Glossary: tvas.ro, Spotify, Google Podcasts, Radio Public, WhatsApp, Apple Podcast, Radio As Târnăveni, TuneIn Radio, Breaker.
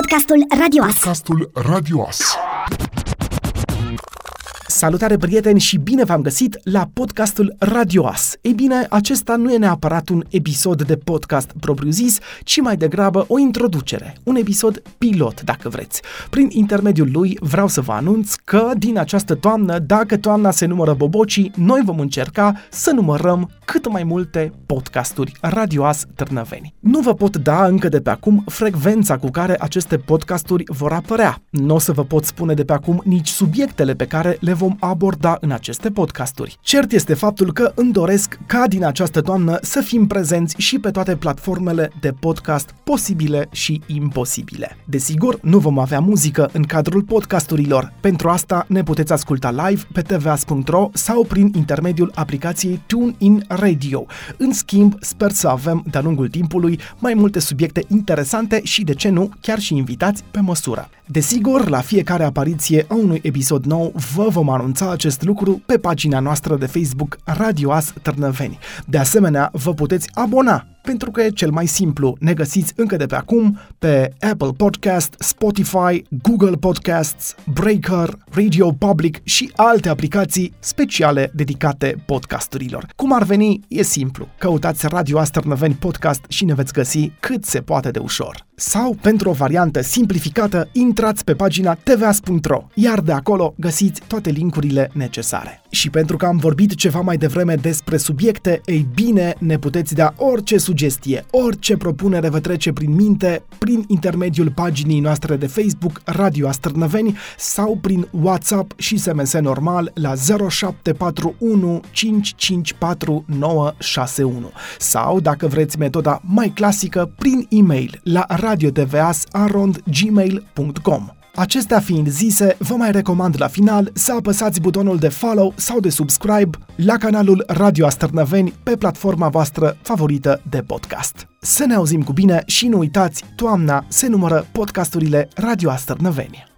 Podcastul Radio As. Podcastul Radio As. Salutare, prieteni, și bine v-am găsit la podcastul Radio As. Ei bine, acesta nu e neapărat un episod de podcast propriu-zis, ci mai degrabă o introducere, un episod pilot, dacă vreți. Prin intermediul lui vreau să vă anunț că din această toamnă, dacă toamna se numără bobocii, noi vom încerca să numărăm cât mai multe podcasturi Radio As Târnăveni. Nu vă pot da încă de pe acum frecvența cu care aceste podcasturi vor apărea. Nu o să vă pot spune de pe acum nici subiectele pe care le vom aborda în aceste podcasturi. Cert este faptul că îmi doresc ca din această toamnă să fim prezenți și pe toate platformele de podcast posibile și imposibile. Desigur, nu vom avea muzică în cadrul podcasturilor. Pentru asta ne puteți asculta live pe tvas.ro sau prin intermediul aplicației TuneIn Radio. În schimb, sper să avem de-a lungul timpului mai multe subiecte interesante și, de ce nu, chiar și invitați pe măsură. Desigur, la fiecare apariție a unui episod nou, vă vom anunța acest lucru pe pagina noastră de Facebook Radio As Târnăveni. De asemenea, vă puteți abona, pentru că e cel mai simplu. Ne găsiți încă de pe acum pe Apple Podcast, Spotify, Google Podcasts, Breaker, Radio Public și alte aplicații speciale dedicate podcasturilor. Cum ar veni? E simplu. Căutați Radio As Târnăveni Podcast și ne veți găsi cât se poate de ușor. Sau, pentru o variantă simplificată, intrați pe pagina tvas.ro, iar de acolo găsiți toate linkurile necesare. Și pentru că am vorbit ceva mai devreme despre subiecte, ei bine, ne puteți da orice sugestie, orice propunere vă trece prin minte, prin intermediul paginii noastre de Facebook Radio As Târnăveni sau prin WhatsApp și SMS normal la 0741 554 961. Sau, dacă vreți metoda mai clasică, prin e-mail la radio@tvas.ro@gmail.com. Acestea fiind zise, vă mai recomand la final să apăsați butonul de follow sau de subscribe la canalul Radio As Târnăveni pe platforma voastră favorită de podcast. Să ne auzim cu bine și nu uitați, toamna se numără podcasturile Radio As Târnăveni.